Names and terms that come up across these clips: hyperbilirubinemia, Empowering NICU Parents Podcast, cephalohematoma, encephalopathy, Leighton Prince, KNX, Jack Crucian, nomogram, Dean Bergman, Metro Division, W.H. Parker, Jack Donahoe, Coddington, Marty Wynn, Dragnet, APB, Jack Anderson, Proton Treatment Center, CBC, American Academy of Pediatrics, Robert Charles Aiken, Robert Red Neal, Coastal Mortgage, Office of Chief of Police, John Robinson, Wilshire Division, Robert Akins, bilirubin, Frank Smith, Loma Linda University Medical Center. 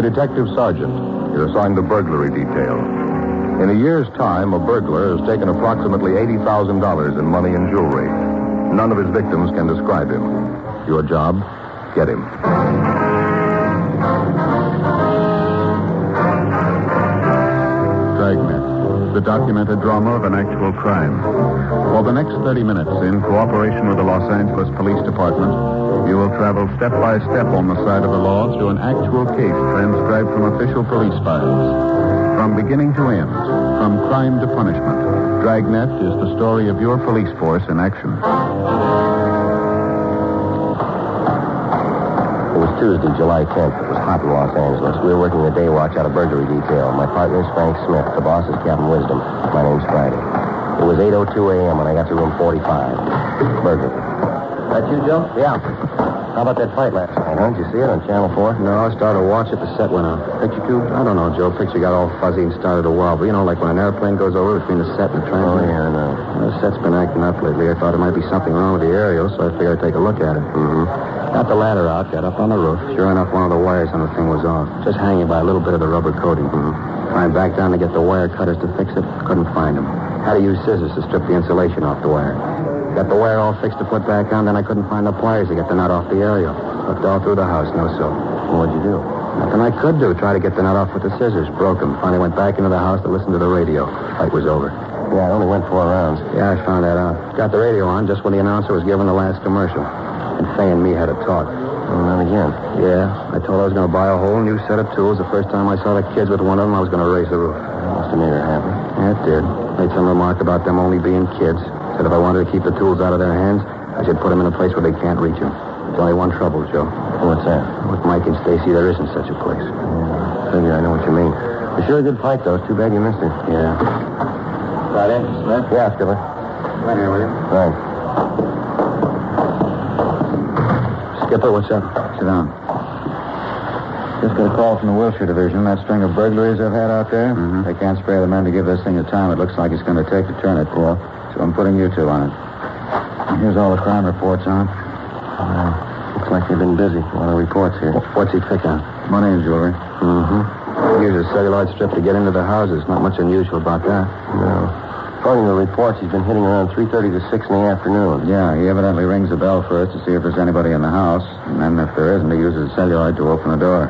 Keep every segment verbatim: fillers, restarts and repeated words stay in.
a detective sergeant. You're assigned the burglary detail. In a year's time, a burglar has taken approximately eighty thousand dollars in money and jewelry. None of his victims can describe him. Your job? Get him. Dragnet, the documented drama of an actual crime. For the next thirty minutes, in cooperation with the Los Angeles Police Department, you will travel step by step on the side of the law through an actual case transcribed from official police files. From beginning to end, from crime to punishment, Dragnet is the story of your police force in action. It was Tuesday, July tenth. It was hot in Los Angeles. We were working a day watch out of burglary detail. My partner's Frank Smith. The boss is Captain Wisdom. My name's Friday. It was eight oh two a.m. when I got to room forty-five. Burglary. That you, Joe? Yeah. How about that fight last night, huh? Did you see it on Channel four? No, I started to watch it. The set went out. Picture tube? I don't know, Joe. Picture got all fuzzy and started to wobble. You know, like when an airplane goes over between the set and the train. Oh, yeah, I know. The set's been acting up lately. I thought there might be something wrong with the aerial, so I figured I'd take a look at it. Mm-hmm. Got the ladder out, got up on the roof. Sure enough, one of the wires on the thing was off. Just hanging by a little bit of the rubber coating. Mm-hmm. Climbed back down to get the wire cutters to fix it. Couldn't find them. Had to use scissors to strip the insulation off the wire. Got the wire all fixed to put back on, then I couldn't find the pliers to get the nut off the aerial. Looked all through the house, no soap. Well, what'd you do? Nothing I could do. Try to get the nut off with the scissors. Broke them. Finally went back into the house to listen to the radio. Fight was over. Yeah, I only went four rounds. Yeah, I found that out. Got the radio on just when the announcer was giving the last commercial. And Fay and me had a talk. And then again. Yeah, I told her I was going to buy a whole new set of tools. The first time I saw the kids with one of them, I was going to raise the roof. That must have made her happy. Yeah, it did. Made some remark about them only being kids. Said if I wanted to keep the tools out of their hands, I should put them in a place where they can't reach them. There's only one trouble, Joe. What's that? With Mike and Stacy, there isn't such a place. Yeah. Figure I know what you mean. It sure did fight, though. It's too bad you missed it. Yeah. Got in, Smith? Yeah, Skipper. Right here with you. Right. Skipper, what's up? Sit down. Just got a call from the Wilshire Division. That string of burglaries I've had out there, mm-hmm. They can't spare the men to give this thing the time it looks like it's going to take to turn it for. So I'm putting you two on it. Here's all the crime reports on. Uh, looks like they've been busy. A lot of reports here. What's he pick on? Money and jewelry. Mm-hmm. Use a celluloid strip to get into the houses. Not much unusual about that. No. According to the reports, he's been hitting around three thirty to six in the afternoon. Yeah, he evidently rings the bell first to see if there's anybody in the house. And then if there isn't, he uses a celluloid to open the door.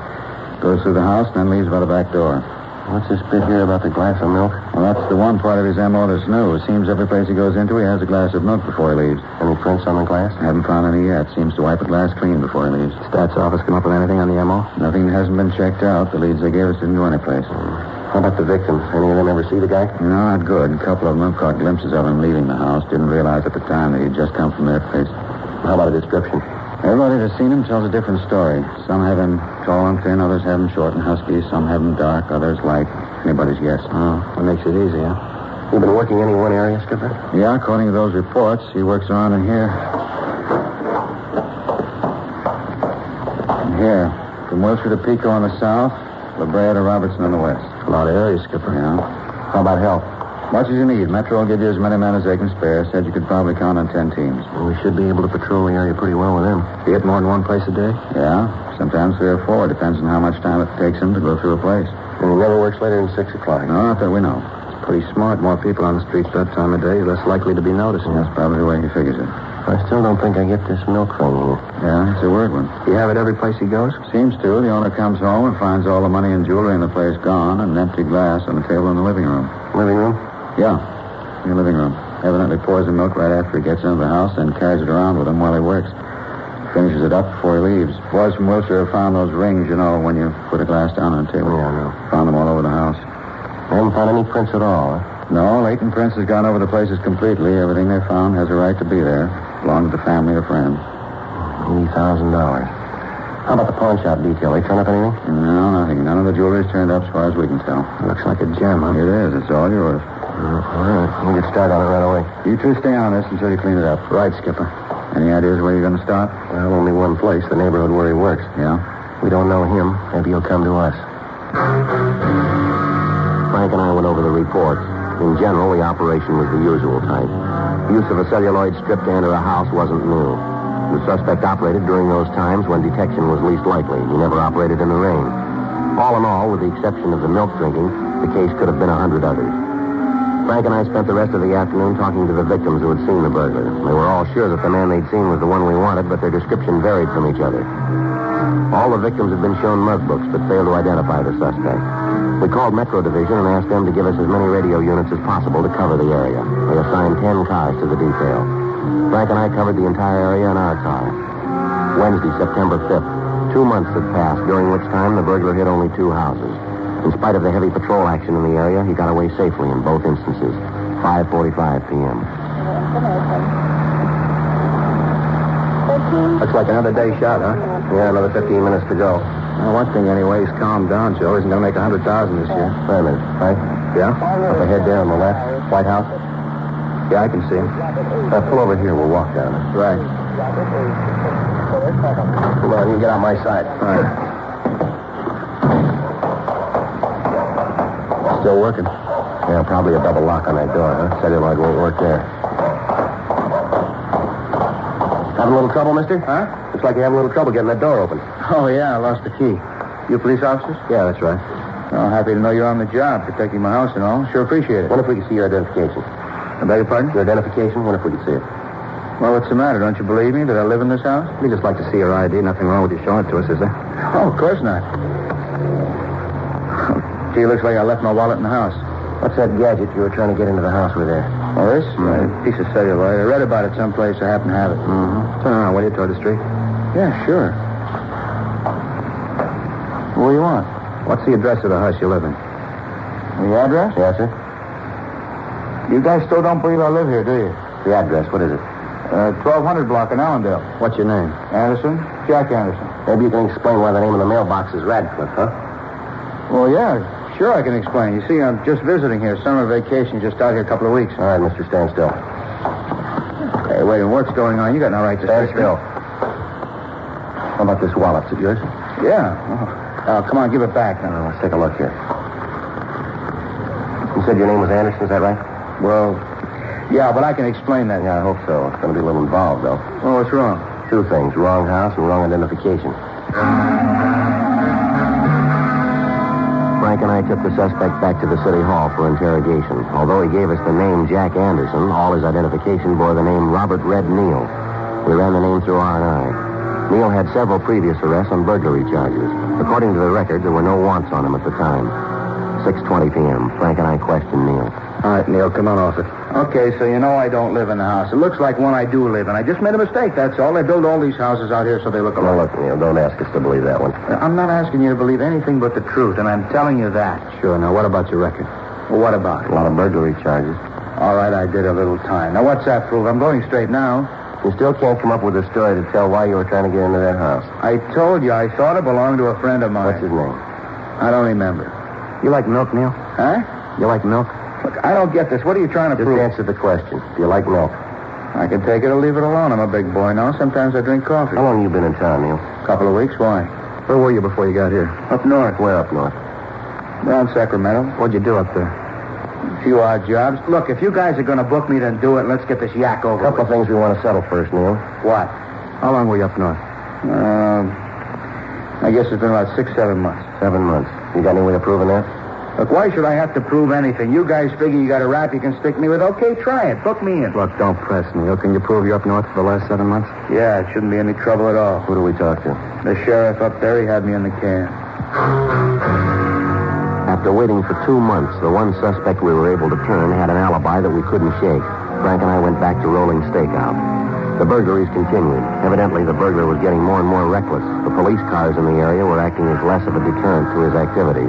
Goes through the house and then leaves by the back door. What's this bit here about the glass of milk? Well, that's the one part of his M O that's new. It seems every place he goes into, he has a glass of milk before he leaves. Any prints on the glass? I haven't found any yet. Seems to wipe the glass clean before he leaves. Stats office come up with anything on the M O? Nothing hasn't been checked out. The leads they gave us didn't go any place. How about the victims? Any of them ever see the guy? No, not good. A couple of them caught glimpses of him leaving the house. Didn't realize at the time that he'd just come from their place. How about a description? Everybody that's seen him tells a different story. Some have him tall and thin, others have him short and husky, some have him dark, others light. Anybody's guess. Oh, that makes it easy, huh? You been working any one area, Skipper? Yeah, according to those reports, he works around in here. In here. From Wilshire to Pico on the south, La Brea to Robertson on the west. A lot of areas, Skipper. Yeah. How about help? Much as you need. Metro will give you as many men as they can spare. Said you could probably count on ten teams. Well, we should be able to patrol the area pretty well with them. You hit more than one place a day? Yeah. Sometimes three or four. Depends on how much time it takes them to go through a place. And he never works later than six o'clock. No, not that we know. It's pretty smart. More people on the streets that time of day, less likely to be noticed. That's probably the way he figures it. I still don't think I get this milk from you. Yeah, it's a weird one. You have it every place he goes? Seems to. The owner comes home and finds all the money and jewelry in the place gone and an empty glass on the table in the living room. Living room? Yeah, in the living room. Evidently pours the milk right after he gets into the house, then carries it around with him while he works. Finishes it up before he leaves. Boys from Wilshire have found those rings, you know, when you put a glass down on a table. Yeah, I know. Found them all over the house. They haven't found any prints at all, huh? No, Leighton Prince has gone over the places completely. Everything they found has a right to be there. Belonged to the family or friends. eighty thousand dollars. How about the pawn shop detail? They turn up anything? No, nothing. None of the jewelry's turned up as far as we can tell. It looks like a gem, huh? It is. It's all yours. Uh, all right. We'll get started on it right away. You two stay on this until you clean it up. Right, Skipper. Any ideas where you're going to start? Well, only one place, the neighborhood where he works. Yeah? We don't know him. Maybe he'll come to us. Frank and I went over the reports. In general, the operation was the usual type. Use of a celluloid strip to enter a house wasn't new. The suspect operated during those times when detection was least likely. He never operated in the rain. All in all, with the exception of the milk drinking, the case could have been a hundred others. Frank and I spent the rest of the afternoon talking to the victims who had seen the burglar. They were all sure that the man they'd seen was the one we wanted, but their description varied from each other. All the victims had been shown mugbooks, but failed to identify the suspect. We called Metro Division and asked them to give us as many radio units as possible to cover the area. They assigned ten cars to the detail. Frank and I covered the entire area in our car. Wednesday, September fifth, two months had passed, during which time the burglar hit only two houses. In spite of the heavy patrol action in the area, he got away safely in both instances, five forty-five p.m. Looks like another day shot, huh? Yeah, another fifteen minutes to go. Well, one thing, anyway, he's calmed down, Joe. He's going to make one hundred thousand dollars this year. Wait a minute, right? Yeah? Up ahead there on the left, White House. Yeah, I can see him. Uh, pull over here. We'll walk down it. Right. Come on, you get on my side. All right. Still working. Yeah, probably a double lock on that door, huh? Cellulite won't work there. Having a little trouble, mister? Huh? Looks like you're having a little trouble getting that door open. Oh, yeah, I lost the key. You police officers? Yeah, that's right. Oh, happy to know you're on the job, protecting my house and all. Sure appreciate it. What if we could see your identification? I beg your pardon? Your identification? What if we could see it? Well, what's the matter? Don't you believe me that I live in this house? We'd just like to see your I D. Nothing wrong with you showing it to us, is there? Oh, of course not. Gee, looks like I left my wallet in the house. What's that gadget you were trying to get into the house with there? Oh, this? Mm-hmm. A piece of celluloid. I read about it someplace. I happen to have it. Mm-hmm. Turn around, will you, toward the street? Yeah, sure. What do you want? What's the address of the house you live in? The address? Yes, sir. You guys still don't believe I live here, do you? The address, what is it? Uh, twelve hundred block in Allendale. What's your name? Anderson. Jack Anderson. Maybe you can explain why the name of the mailbox is Radcliffe, huh? Well, yeah. Sure, I can explain. You see, I'm just visiting here. Summer vacation, just out here a couple of weeks. All right, mister, stand still. Hey, wait, what's going on? You got no right to stand still. How about this wallet? Is it yours? Yeah. Oh, oh, come on, give it back. No, no, let's take a look here. You said your name was Anderson, is that right? Well, yeah, but I can explain that. Yeah, I hope so. It's going to be a little involved, though. Well, what's wrong? Two things. Wrong house and wrong identification. Frank and I took the suspect back to the city hall for interrogation. Although he gave us the name Jack Anderson, all his identification bore the name Robert Red Neal. We ran the name through R and I. Neal had several previous arrests on burglary charges. According to the record, there were no wants on him at the time. six twenty p.m., Frank and I questioned Neal. All right, Neal, come on off it. Okay, so you know I don't live in the house. It looks like one I do live in. I just made a mistake, that's all. They build all these houses out here so they look alike. Well, look, Neal, don't ask us to believe that one. I'm not asking you to believe anything but the truth, and I'm telling you that. Sure, now what about your record? Well, what about it? A lot of burglary charges. All right, I did a little time. Now, what's that proof? I'm going straight now. You still can't come up with a story to tell why you were trying to get into that house. I told you, I thought it belonged to a friend of mine. What's his name? I don't remember. You like milk, Neal? Huh? You like milk? Look, I don't get this. What are you trying to Just prove? Just answer the question. Do you like milk? I can take it or leave it alone. I'm a big boy now. Sometimes I drink coffee. How long have you been in town, Neal? A couple of weeks. Why? Where were you before you got here? Up north. Where up north? Down Sacramento. What'd you do up there? A few odd jobs. Look, if you guys are going to book me, then do it. Let's get this yak over with. A couple of things we want to settle first, Neal. What? How long were you up north? Um, I guess it's been about six, seven months. Seven months. You got any way of proving that? Look, why should I have to prove anything? You guys figure you got a rap you can stick me with? Okay, try it. Book me in. Look, don't press, Neal. Can you prove you're up north for the last seven months? Yeah, it shouldn't be any trouble at all. Who do we talk to? The sheriff up there. He had me in the can. After waiting for two months, the one suspect we were able to turn had an alibi that we couldn't shake. Frank and I went back to rolling stakeout. The burglaries continued. Evidently, the burglar was getting more and more reckless. The police cars in the area were acting as less of a deterrent to his activities.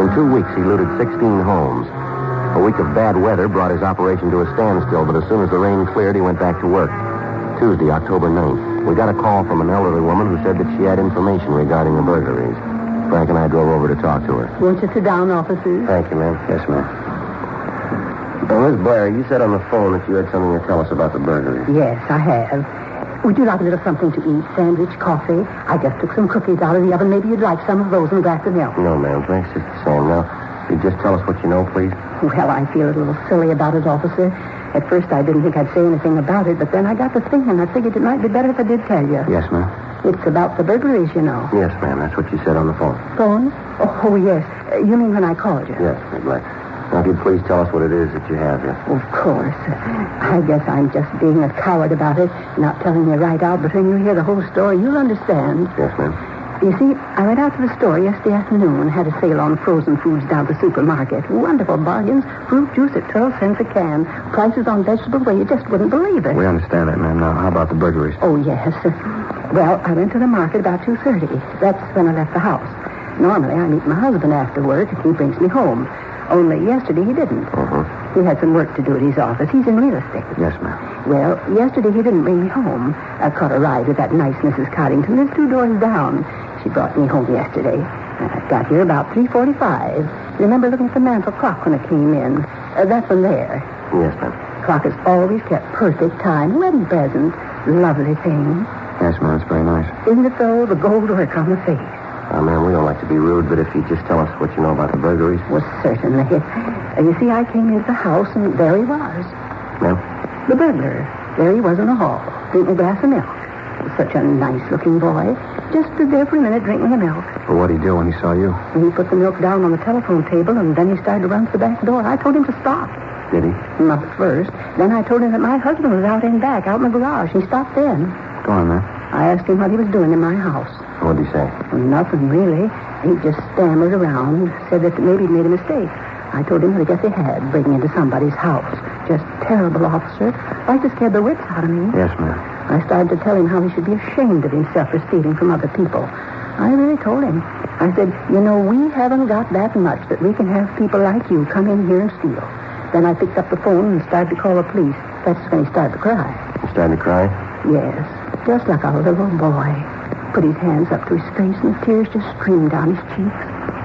In two weeks, he looted sixteen homes. A week of bad weather brought his operation to a standstill, but as soon as the rain cleared, he went back to work. Tuesday, October ninth, we got a call from an elderly woman who said that she had information regarding the burglaries. Frank and I drove over to talk to her. Won't you sit down, officers? Thank you, ma'am. Yes, ma'am. Well, Miss Blair, you said on the phone that you had something to tell us about the burglaries. Yes, I have. Would you like a little something to eat? Sandwich, coffee? I just took some cookies out of the oven. Maybe you'd like some of those and a glass of milk. No, ma'am. Thanks just the same. Now, you just tell us what you know, please. Well, I feel a little silly about it, officer. At first, I didn't think I'd say anything about it, but then I got to thinking. I figured it might be better if I did tell you. Yes, ma'am. It's about the burglaries, you know. Yes, ma'am. That's what you said on the phone. Phone? Oh, yes. You mean when I called you? Yes, exactly. Now, if you'd please tell us what it is that you have here. Of course. I guess I'm just being a coward about it, not telling you right out, but when you hear the whole story, you'll understand. Yes, ma'am. You see, I went out to the store yesterday afternoon and had a sale on frozen foods down at the supermarket. Wonderful bargains. Fruit juice at twelve cents a can. Prices on vegetables where you just wouldn't believe it. We understand that, ma'am. Now, how about the burglaries? Oh, yes. Well, I went to the market about two thirty. That's when I left the house. Normally, I meet my husband after work and he brings me home. Only yesterday he didn't. Uh-huh. He had some work to do at his office. He's in real estate. Yes, ma'am. Well, yesterday he didn't bring me home. I caught a ride with that nice Missus Coddington. Lives two doors down. She brought me home yesterday. I got here about three forty-five. Remember looking at the mantel clock when I came in. Uh, that's one there. Yes, ma'am. Clock has always kept perfect time. Wedding present. Lovely thing. Yes, ma'am. It's very nice. Isn't it though? The gold work on the face. Oh, ma'am, we don't like to be rude, but if you just tell us what you know about the burglaries. Well, certainly. You see, I came into the house, and there he was. Ma'am? The burglar. There he was in the hall, drinking a glass of milk. Such a nice-looking boy. Just stood there for a minute drinking the milk. Well, what did he do when he saw you? He put the milk down on the telephone table, and then he started to run to the back door. I told him to stop. Did he? Not at first. Then I told him that my husband was out in back, out in the garage. He stopped then. Go on, ma'am. I asked him what he was doing in my house. What did he say? Nothing, really. He just stammered around, said that maybe he'd made a mistake. I told him that I guess he had, breaking into somebody's house. Just terrible, officer. Like to scare the wits out of me. Yes, ma'am. I started to tell him how he should be ashamed of himself for stealing from other people. I really told him. I said, you know, we haven't got that much that we can have people like you come in here and steal. Then I picked up the phone and started to call the police. That's when he started to cry. He started to cry? Yes. Just like a little boy. Put his hands up to his face, and the tears just streamed down his cheeks.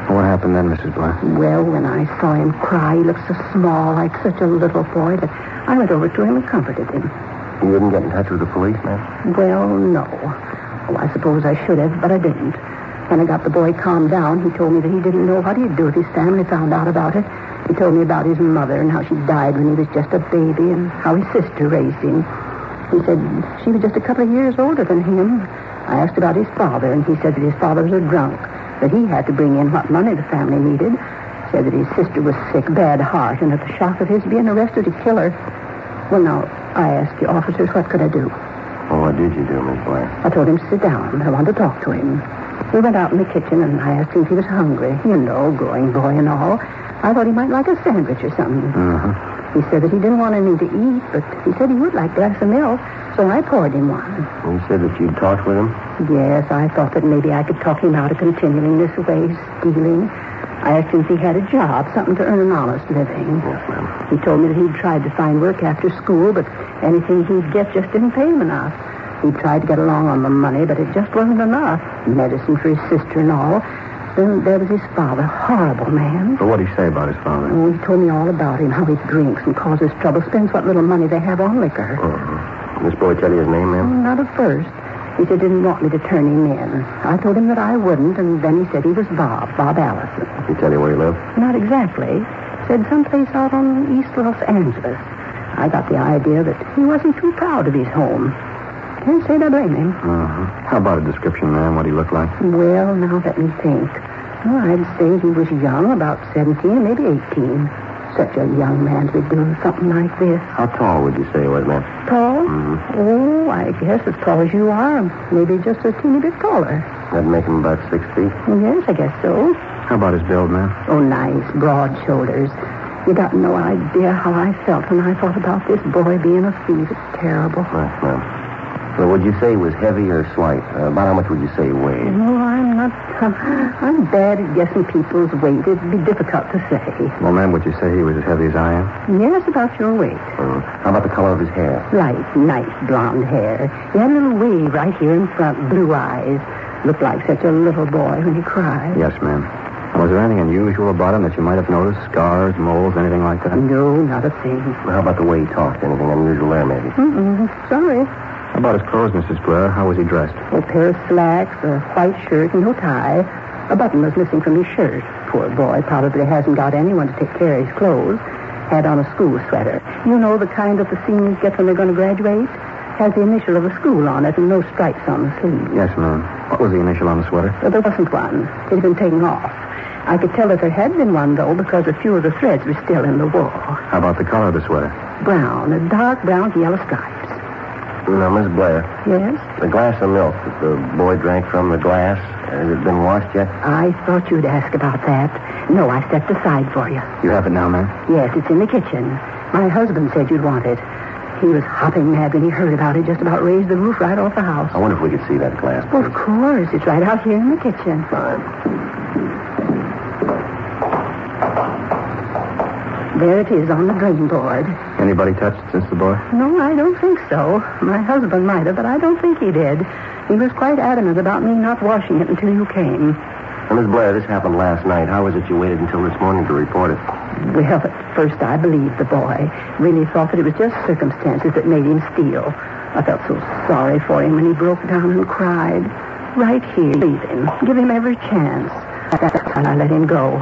What happened then, Missus Black? Well, when I saw him cry, he looked so small, like such a little boy, that I went over to him and comforted him. You didn't get in touch with the police, ma'am? Well, no. Oh, I suppose I should have, but I didn't. When I got the boy calmed down, he told me that he didn't know what he'd do if his family found out about it. He told me about his mother and how she died when he was just a baby and how his sister raised him. He said she was just a couple of years older than him. I asked about his father, and he said that his father was a drunk, that he had to bring in what money the family needed, said that his sister was sick, bad heart, and that the shock of his being arrested to kill her. Well, now, I asked the officers, what could I do? Well, what did you do, Miss Blair? I told him to sit down. I wanted to talk to him. We went out in the kitchen, and I asked him if he was hungry. You know, growing boy and all. I thought he might like a sandwich or something. Mm-hmm. He said that he didn't want anything to eat, but he said he would like a glass of milk. So I poured him one. You said that you'd talked with him? Yes, I thought that maybe I could talk him out of continuing this way, stealing. I asked him if he had a job, something to earn an honest living. Yes, ma'am. He told me that he'd tried to find work after school, but anything he'd get just didn't pay him enough. He tried to get along on the money, but it just wasn't enough. Medicine for his sister and all. Then there was his father, horrible man. But what did he say about his father? Oh, he told me all about him, how he drinks and causes trouble, spends what little money they have on liquor. Uh-huh. This boy tell you his name, ma'am? Not at first. He said he didn't want me to turn him in. I told him that I wouldn't, and then he said he was Bob, Bob Allison. Did he tell you where he lived? Not exactly. Said someplace out on East Los Angeles. I got the idea that he wasn't too proud of his home. Can't say I blame him. Uh-huh. How about a description, ma'am, what he looked like? Well, now let me think. Well, I'd say he was young, about seventeen, maybe eighteen. Such a young man to be doing something like this. How tall would you say he was, ma'am? Tall? Mm-hmm. Oh, I guess as tall as you are. Maybe just a teeny bit taller. That'd make him about six feet? Yes, I guess so. How about his build, ma'am? Oh, nice, broad shoulders. You got no idea how I felt when I thought about this boy being a thief. It's terrible. Right, ma'am. So would you say he was heavy or slight? Uh, about how much would you say he weighed? No, I'm not... Um, I'm bad at guessing people's weight. It'd be difficult to say. Well, ma'am, would you say he was as heavy as I am? Yes, about your weight. Uh, how about the color of his hair? Light, nice blonde hair. He had a little wave right here in front, blue eyes. Looked like such a little boy when he cried. Yes, ma'am. Was there anything unusual about him that you might have noticed? Scars, moles, anything like that? No, not a thing. Well, how about the way he talked? Anything unusual there, maybe? Mm-mm. Sorry. How about his clothes, Missus Blair? How was he dressed? A pair of slacks, a white shirt, no tie. A button was missing from his shirt. Poor boy probably hasn't got anyone to take care of his clothes. had on a school sweater. You know the kind that the seniors get when they're going to graduate? Has the initial of the school on it and no stripes on the sleeve. Yes, ma'am. What was the initial on the sweater? Well, there wasn't one. It had been taken off. I could tell that there had been one, though, because a few of the threads were still in the wool. How about the color of the sweater? Brown. A dark brown to yellow stripes. Now, Miss Blair. Yes? The glass of milk that the boy drank from, the glass, has it been washed yet? I thought you'd ask about that. No, I stepped aside for you. You have it now, ma'am? Yes, it's in the kitchen. My husband said you'd want it. He was hopping mad when he heard about it. Just about raised the roof right off the house. I wonder if we could see that glass. Well, of course. It's right out here in the kitchen. Fine. There it is on the drain board. Anybody touched it since the boy? No, I don't think so. My husband might have, but I don't think he did. He was quite adamant about me not washing it until you came. Now, Miss Blair, this happened last night. How was it you waited until this morning to report it? Well, at first I believed the boy. Really thought that it was just circumstances that made him steal. I felt so sorry for him when he broke down and cried. Right here, leave him. Give him every chance. That's when I let him go.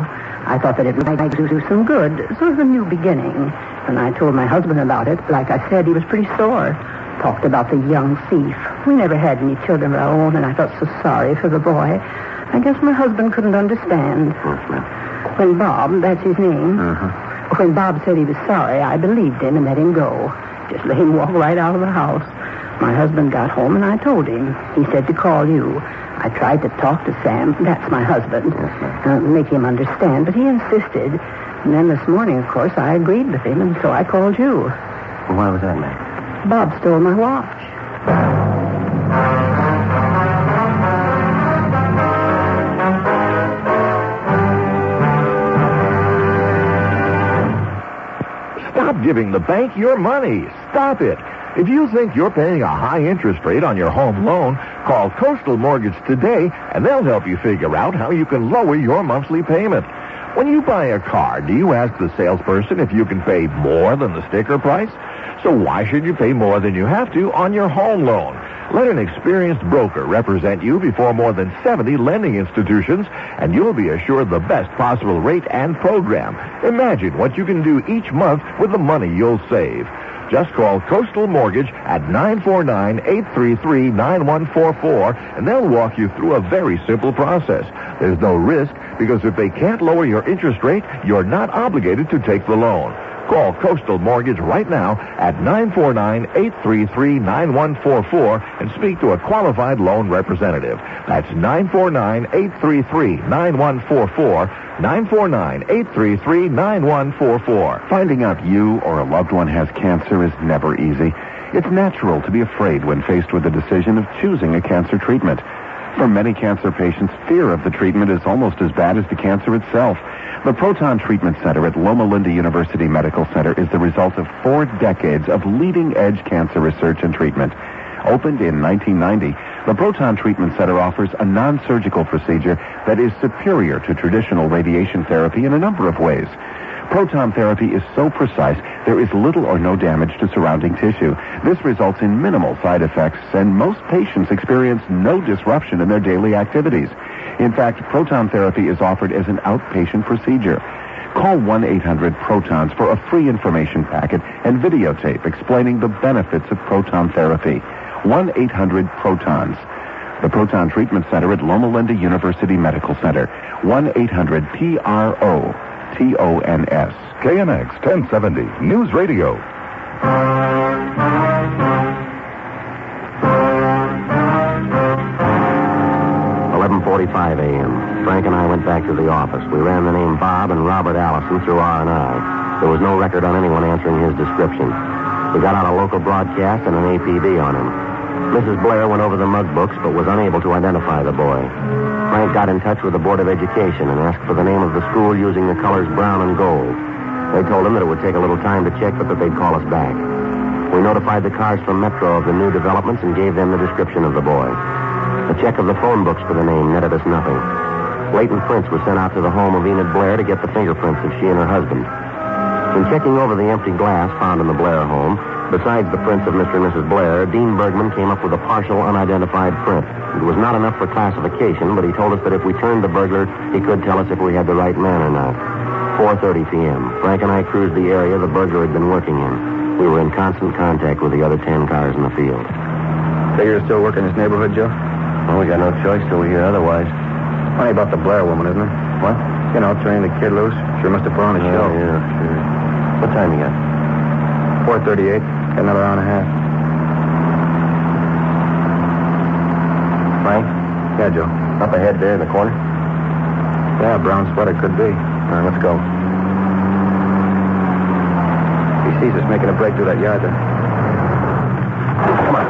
I thought that it might do some good. Sort of a new beginning. When I told my husband about it, like I said, he was pretty sore. Talked about the young thief. We never had any children of our own, and I felt so sorry for the boy. I guess my husband couldn't understand. Of course, ma'am. When Bob, that's his name, uh-huh. when Bob said he was sorry, I believed him and let him go. Just let him walk right out of the house. My husband got home and I told him. He said to call you. I tried to talk to Sam, that's my husband, yes, uh, make him understand, but he insisted. And then this morning, of course, I agreed with him, and so I called you. Well, why was that, ma'am? Bob stole my watch. Giving the bank your money. Stop it. If you think you're paying a high interest rate on your home loan, call Coastal Mortgage today, and they'll help you figure out how you can lower your monthly payment. When you buy a car, do you ask the salesperson if you can pay more than the sticker price? So why should you pay more than you have to on your home loan? Let an experienced broker represent you before more than seventy lending institutions, and you'll be assured the best possible rate and program. Imagine what you can do each month with the money you'll save. Just call Coastal Mortgage at nine four nine, eight three three, nine one four four, and they'll walk you through a very simple process. There's no risk, because if they can't lower your interest rate, you're not obligated to take the loan. Call Coastal Mortgage right now at nine four nine, eight three three, nine one four four and speak to a qualified loan representative. That's nine four nine, eight three three, nine one four four, nine four nine, eight three three, nine one four four. Finding out you or a loved one has cancer is never easy. It's natural to be afraid when faced with the decision of choosing a cancer treatment. For many cancer patients, fear of the treatment is almost as bad as the cancer itself. The Proton Treatment Center at Loma Linda University Medical Center is the result of four decades of leading-edge cancer research and treatment. Opened in nineteen ninety, the Proton Treatment Center offers a non-surgical procedure that is superior to traditional radiation therapy in a number of ways. Proton therapy is so precise, there is little or no damage to surrounding tissue. This results in minimal side effects, and most patients experience no disruption in their daily activities. In fact, proton therapy is offered as an outpatient procedure. Call one eight hundred PROTONS for a free information packet and videotape explaining the benefits of proton therapy. one eight hundred PROTONS. The Proton Treatment Center at Loma Linda University Medical Center. one eight hundred P R O. T O N S. K N X ten seventy, News Radio. eleven forty-five a.m. Frank and I went back to the office. We ran the name Bob and Robert Allison through R and I. There was no record on anyone answering his description. We got out a local broadcast and an A P B on him. Missus Blair went over the mug books but was unable to identify the boy. Frank got in touch with the Board of Education and asked for the name of the school using the colors brown and gold. They told him that it would take a little time to check, but that they'd call us back. We notified the cars from Metro of the new developments and gave them the description of the boy. A check of the phone books for the name netted us nothing. Leighton Prince was sent out to the home of Enid Blair to get the fingerprints of she and her husband. In checking over the empty glass found in the Blair home, besides the prints of Mister and Missus Blair, Dean Bergman came up with a partial unidentified print. It was not enough for classification, but he told us that if we turned the burglar, he could tell us if we had the right man or not. four thirty p.m., Frank and I cruised the area the burglar had been working in. We were in constant contact with the other ten cars in the field. So you're still working in this neighborhood, Joe? Well, we got no choice till we hear otherwise. Funny about the Blair woman, isn't it? What? You know, turning the kid loose. Sure must have put on a yeah, show. Yeah, sure. What time you got? four thirty-eight. Got another hour and a half. Frank? Yeah, Joe. Up ahead there in the corner? Yeah, brown sweater could be. All right, let's go. He sees us making a break through that yard there. Come on.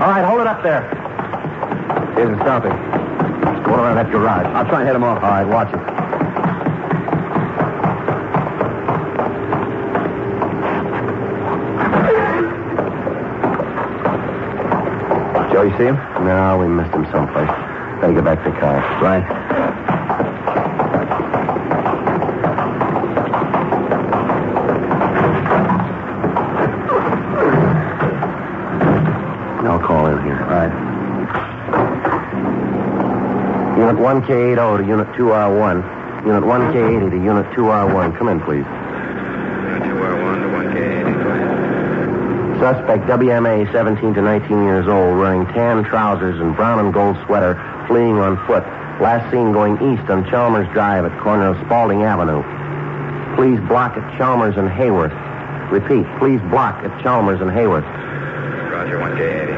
All right, hold it up there. He isn't stopping. He's going around that garage. I'll try and head him off. All right, watch it. Joe, you see him? No, we missed him someplace. Gotta get back to the car. Right. I'll call in here. All right. Unit one K eighty to Unit two R one. Unit one K eighty to Unit two R one. Come in, please. two R one to one K eighty. Suspect W M A, seventeen to nineteen years old, wearing tan trousers and brown and gold sweater, fleeing on foot. Last seen going east on Chalmers Drive at corner of Spaulding Avenue. Please block at Chalmers and Hayworth. Repeat, please block at Chalmers and Hayworth. Roger, one K eighty.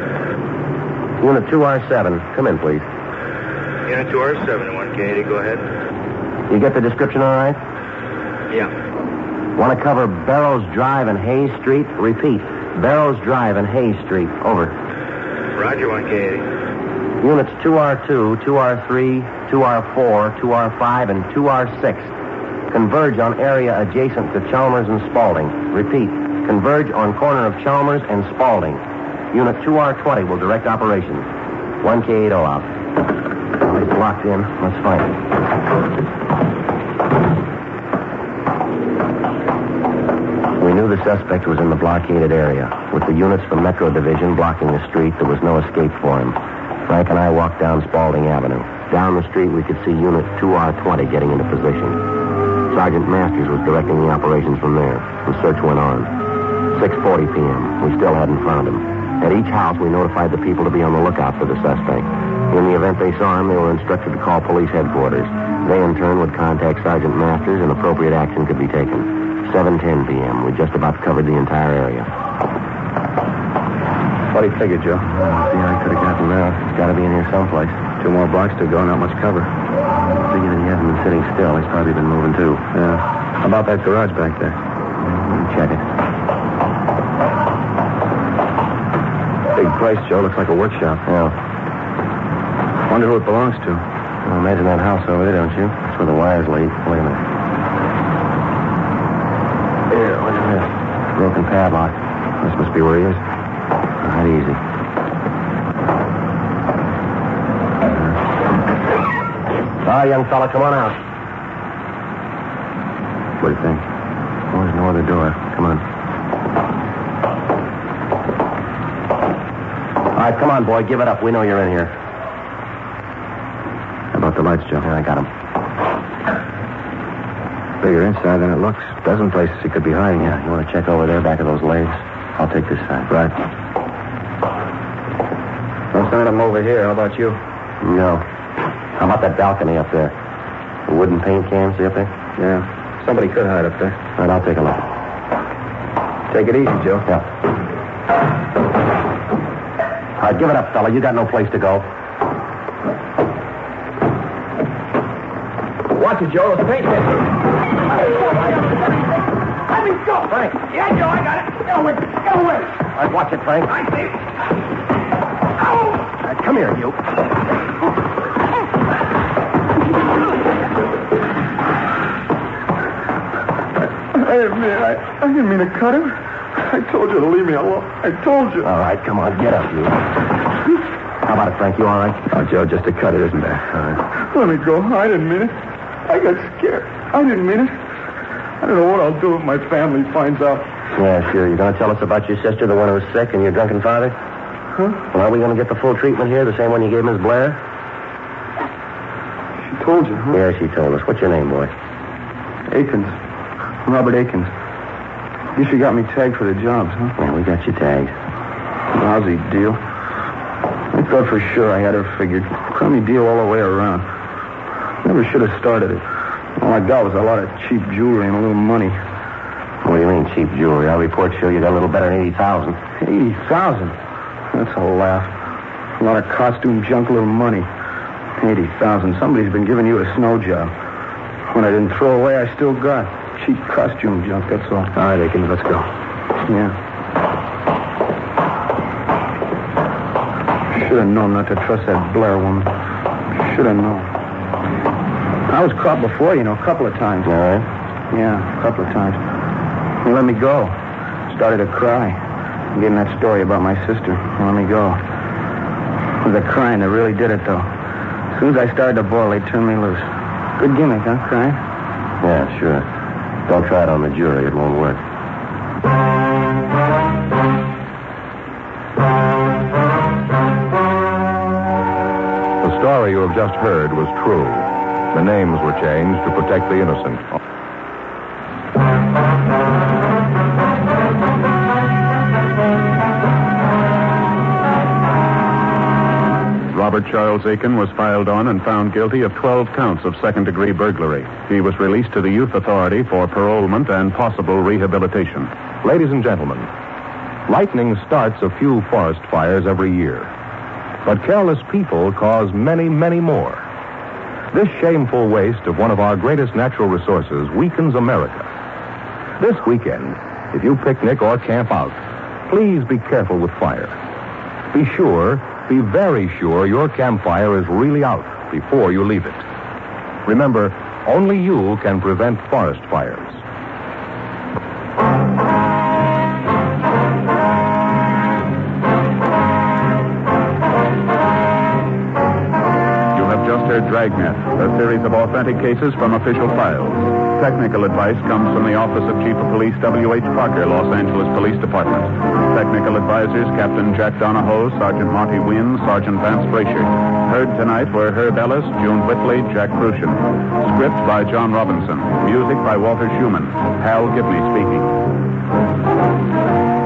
Unit two R seven. Come in, please. Unit two R seven to one K eighty, go ahead. You get the description all right? Yeah. Want to cover Barrows Drive and Hayes Street? Repeat, Barrows Drive and Hayes Street. Over. Roger, one K eighty. Units two R two, two R three, two R four, two R five, and two R six. Converge on area adjacent to Chalmers and Spaulding. Repeat, converge on corner of Chalmers and Spaulding. Unit two R twenty will direct operations. one K eighty out. He's locked in. Let's fight him. We knew the suspect was in the blockaded area. With the units from Metro Division blocking the street, there was no escape for him. Frank and I walked down Spaulding Avenue. Down the street, we could see Unit two R twenty getting into position. Sergeant Masters was directing the operations from there. The search went on. six forty p.m. We still hadn't found him. At each house, we notified the people to be on the lookout for the suspect. In the event they saw him, they were instructed to call police headquarters. They, in turn, would contact Sergeant Masters, and appropriate action could be taken. seven ten p.m. We just about covered the entire area. What do you figure, Joe? Uh, see, I could have gotten out. He's got to be in here someplace. Two more blocks to go, not much cover. I figure that he hasn't been sitting still. He's probably been moving, too. Yeah. How about that garage back there? Let me check it. Big place, Joe. Looks like a workshop. Yeah. Wonder who it belongs to. Well, imagine that house over there, don't you? That's where the wires lead. Wait a minute. Here, look at this. Broken padlock. This must be where he is. All right, easy. All right, young fella, come on out. What do you think? Well, there's no other door. Come on. All right, come on, boy. Give it up. We know you're in here. The lights, Joe. Yeah, I got him. Bigger inside than it looks. Dozen places he could be hiding. Yeah, you want to check over there, back of those leaves? I'll take this side. Right. Don't send him over here. How about you? No. How about that balcony up there? The wooden paint can, see up there? Yeah. Somebody could hide up there. All right, I'll take a look. Take it easy, Joe. Yeah. All right, give it up, fella. You got no place to go. Watch it, Joe. Let's paint it. Let me go. Frank. Yeah, Joe, I got it. Get away. Get away. All right, watch it, Frank. I see. Ow. Right, come here, you. Hey, man, I, I didn't mean to cut him. I told you to leave me alone. I told you. All right, come on. Get up, you. How about it, Frank? You all right? Oh, Joe, just a cut, it isn't there. All right. Let me go. I didn't mean it. I got scared. I didn't mean it. I don't know what I'll do if my family finds out. Yeah, sure. You're going to tell us about your sister, the one who was sick, and your drunken father? Huh? Well, are we going to get the full treatment here, the same one you gave Miss Blair? She told you, huh? Yeah, she told us. What's your name, boy? Akins. Robert Akins. You sure got me tagged for the jobs, huh? Yeah, we got you tagged. Lousy deal. I thought for sure I had her figured. Crummy deal all the way around. Never should have started it. All I got was a lot of cheap jewelry and a little money. What do you mean, cheap jewelry? Our reports show you got a little better than eighty thousand. eighty thousand? That's a laugh. A lot of costume junk, a little money. eighty thousand. Somebody's been giving you a snow job. When I didn't throw away, I still got cheap costume junk, that's all. All right, Akins, let's go. Yeah. Should have known not to trust that Blair woman. Should have known. I was caught before, you know, a couple of times. All right? Yeah, a couple of times. They let me go. Started to cry. I'm getting that story about my sister. They let me go. It was the crying that really did it, though. As soon as I started to boil, they turned me loose. Good gimmick, huh, crying? Yeah, sure. Don't try it on the jury. It won't work. The story you have just heard was true. The names were changed to protect the innocent. Robert Charles Aiken was filed on and found guilty of twelve counts of second-degree burglary. He was released to the Youth Authority for parolement and possible rehabilitation. Ladies and gentlemen, lightning starts a few forest fires every year, but careless people cause many, many more. This shameful waste of one of our greatest natural resources weakens America. This weekend, if you picnic or camp out, please be careful with fire. Be sure Be very sure your campfire is really out before you leave it. Remember, only you can prevent forest fires. You have just heard Dragnet, a series of authentic cases from official files. Technical advice comes from the Office of Chief of Police, W H Parker, Los Angeles Police Department. Technical advisors, Captain Jack Donahoe, Sergeant Marty Wynn, Sergeant Vance Brasher. Heard tonight were Herb Ellis, June Whitley, Jack Crucian. Script by John Robinson. Music by Walter Schumann. Hal Gibney speaking.